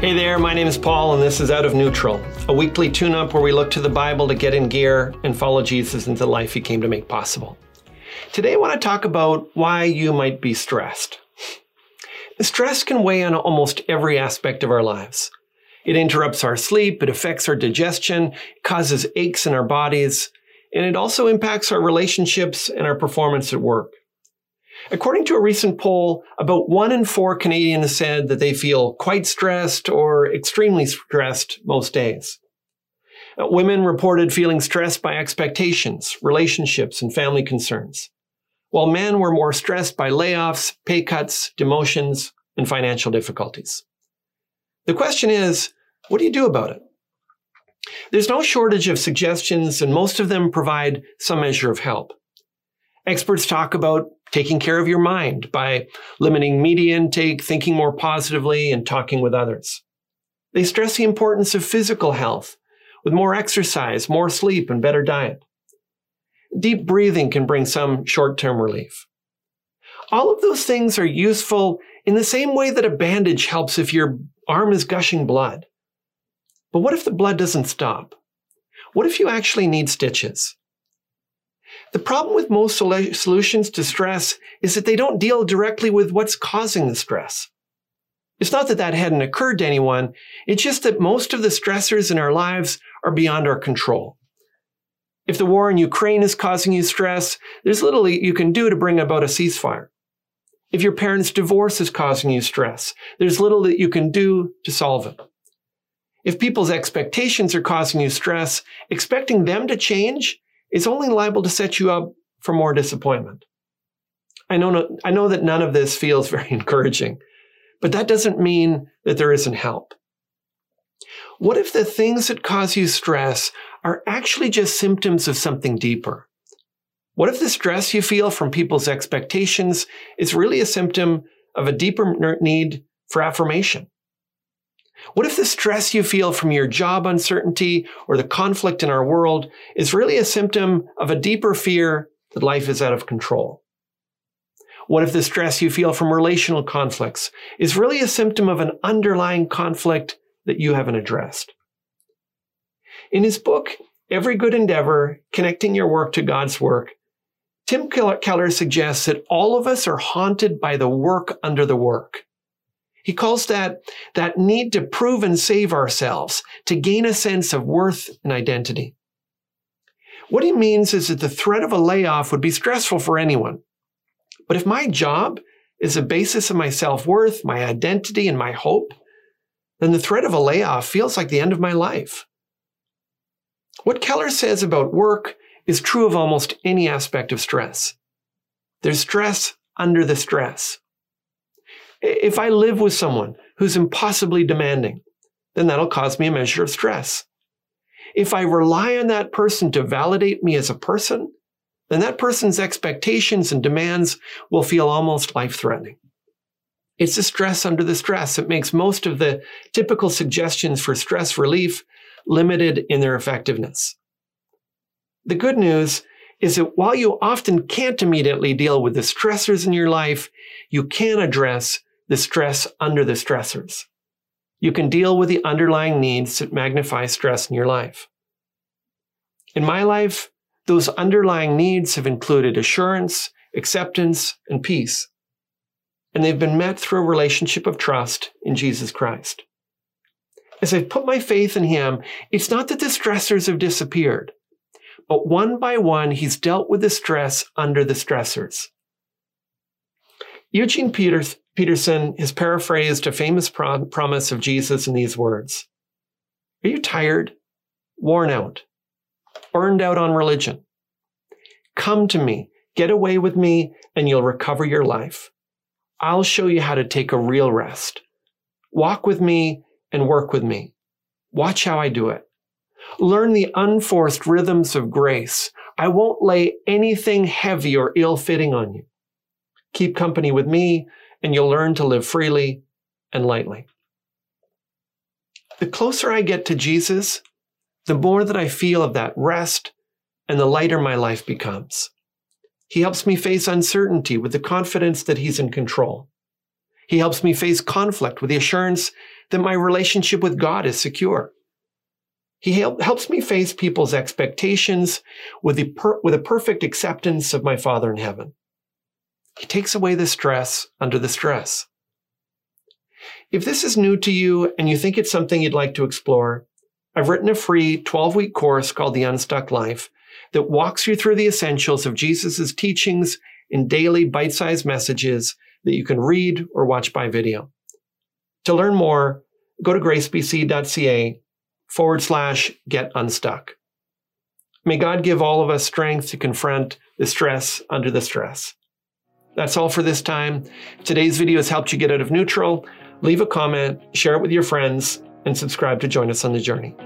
Hey there, my name is Paul and this is Out of Neutral, a weekly tune-up where we look to the Bible to get in gear and follow Jesus into the life he came to make possible. Today I want to talk about why you might be stressed. The stress can weigh on almost every aspect of our lives. It interrupts our sleep, it affects our digestion, it causes aches in our bodies, and it also impacts our relationships and our performance at work. According to a recent poll, about 1 in 4 Canadians said that they feel quite stressed or extremely stressed most days. Women reported feeling stressed by expectations, relationships, and family concerns, while men were more stressed by layoffs, pay cuts, demotions, and financial difficulties. The question is, what do you do about it? There's no shortage of suggestions, and most of them provide some measure of help. Experts talk about taking care of your mind by limiting media intake, thinking more positively, and talking with others. They stress the importance of physical health, with more exercise, more sleep, and better diet. Deep breathing can bring some short-term relief. All of those things are useful in the same way that a bandage helps if your arm is gushing blood. But what if the blood doesn't stop? What if you actually need stitches? The problem with most solutions to stress is that they don't deal directly with what's causing the stress. It's not that that hadn't occurred to anyone, it's just that most of the stressors in our lives are beyond our control. If the war in Ukraine is causing you stress, there's little you can do to bring about a ceasefire. If your parents' divorce is causing you stress, there's little that you can do to solve it. If people's expectations are causing you stress, expecting them to change is only liable to set you up for more disappointment. I know that none of this feels very encouraging, but that doesn't mean that there isn't help. What if the things that cause you stress are actually just symptoms of something deeper? What if the stress you feel from people's expectations is really a symptom of a deeper need for affirmation? What if the stress you feel from your job uncertainty or the conflict in our world is really a symptom of a deeper fear that life is out of control? What if the stress you feel from relational conflicts is really a symptom of an underlying conflict that you haven't addressed? In his book, Every Good Endeavor: Connecting Your Work to God's Work, Tim Keller suggests that all of us are haunted by the work under the work. He calls that need to prove and save ourselves, to gain a sense of worth and identity. What he means is that the threat of a layoff would be stressful for anyone. But if my job is the basis of my self-worth, my identity, and my hope, then the threat of a layoff feels like the end of my life. What Keller says about work is true of almost any aspect of stress. There's stress under the stress. If I live with someone who's impossibly demanding, then that'll cause me a measure of stress. If I rely on that person to validate me as a person, then that person's expectations and demands will feel almost life-threatening. It's the stress under the stress that makes most of the typical suggestions for stress relief limited in their effectiveness. The good news is that while you often can't immediately deal with the stressors in your life, you can address the stress under the stressors. You can deal with the underlying needs that magnify stress in your life. In my life, those underlying needs have included assurance, acceptance, and peace. And they've been met through a relationship of trust in Jesus Christ. As I've put my faith in him, it's not that the stressors have disappeared, but one by one, he's dealt with the stress under the stressors. Eugene Peterson has paraphrased a famous promise of Jesus in these words. Are you tired, worn out, burned out on religion? Come to me, get away with me, and you'll recover your life. I'll show you how to take a real rest. Walk with me and work with me. Watch how I do it. Learn the unforced rhythms of grace. I won't lay anything heavy or ill-fitting on you. Keep company with me, and you'll learn to live freely and lightly. The closer I get to Jesus, the more that I feel of that rest, and the lighter my life becomes. He helps me face uncertainty with the confidence that he's in control. He helps me face conflict with the assurance that my relationship with God is secure. He helps me face people's expectations with a perfect acceptance of my Father in heaven. He takes away the stress under the stress. If this is new to you and you think it's something you'd like to explore, I've written a free 12-week course called The Unstuck Life that walks you through the essentials of Jesus' teachings in daily bite-sized messages that you can read or watch by video. To learn more, go to gracebc.ca/get unstuck. May God give all of us strength to confront the stress under the stress. That's all for this time. Today's video has helped you get out of neutral. Leave a comment, share it with your friends, and subscribe to join us on the journey.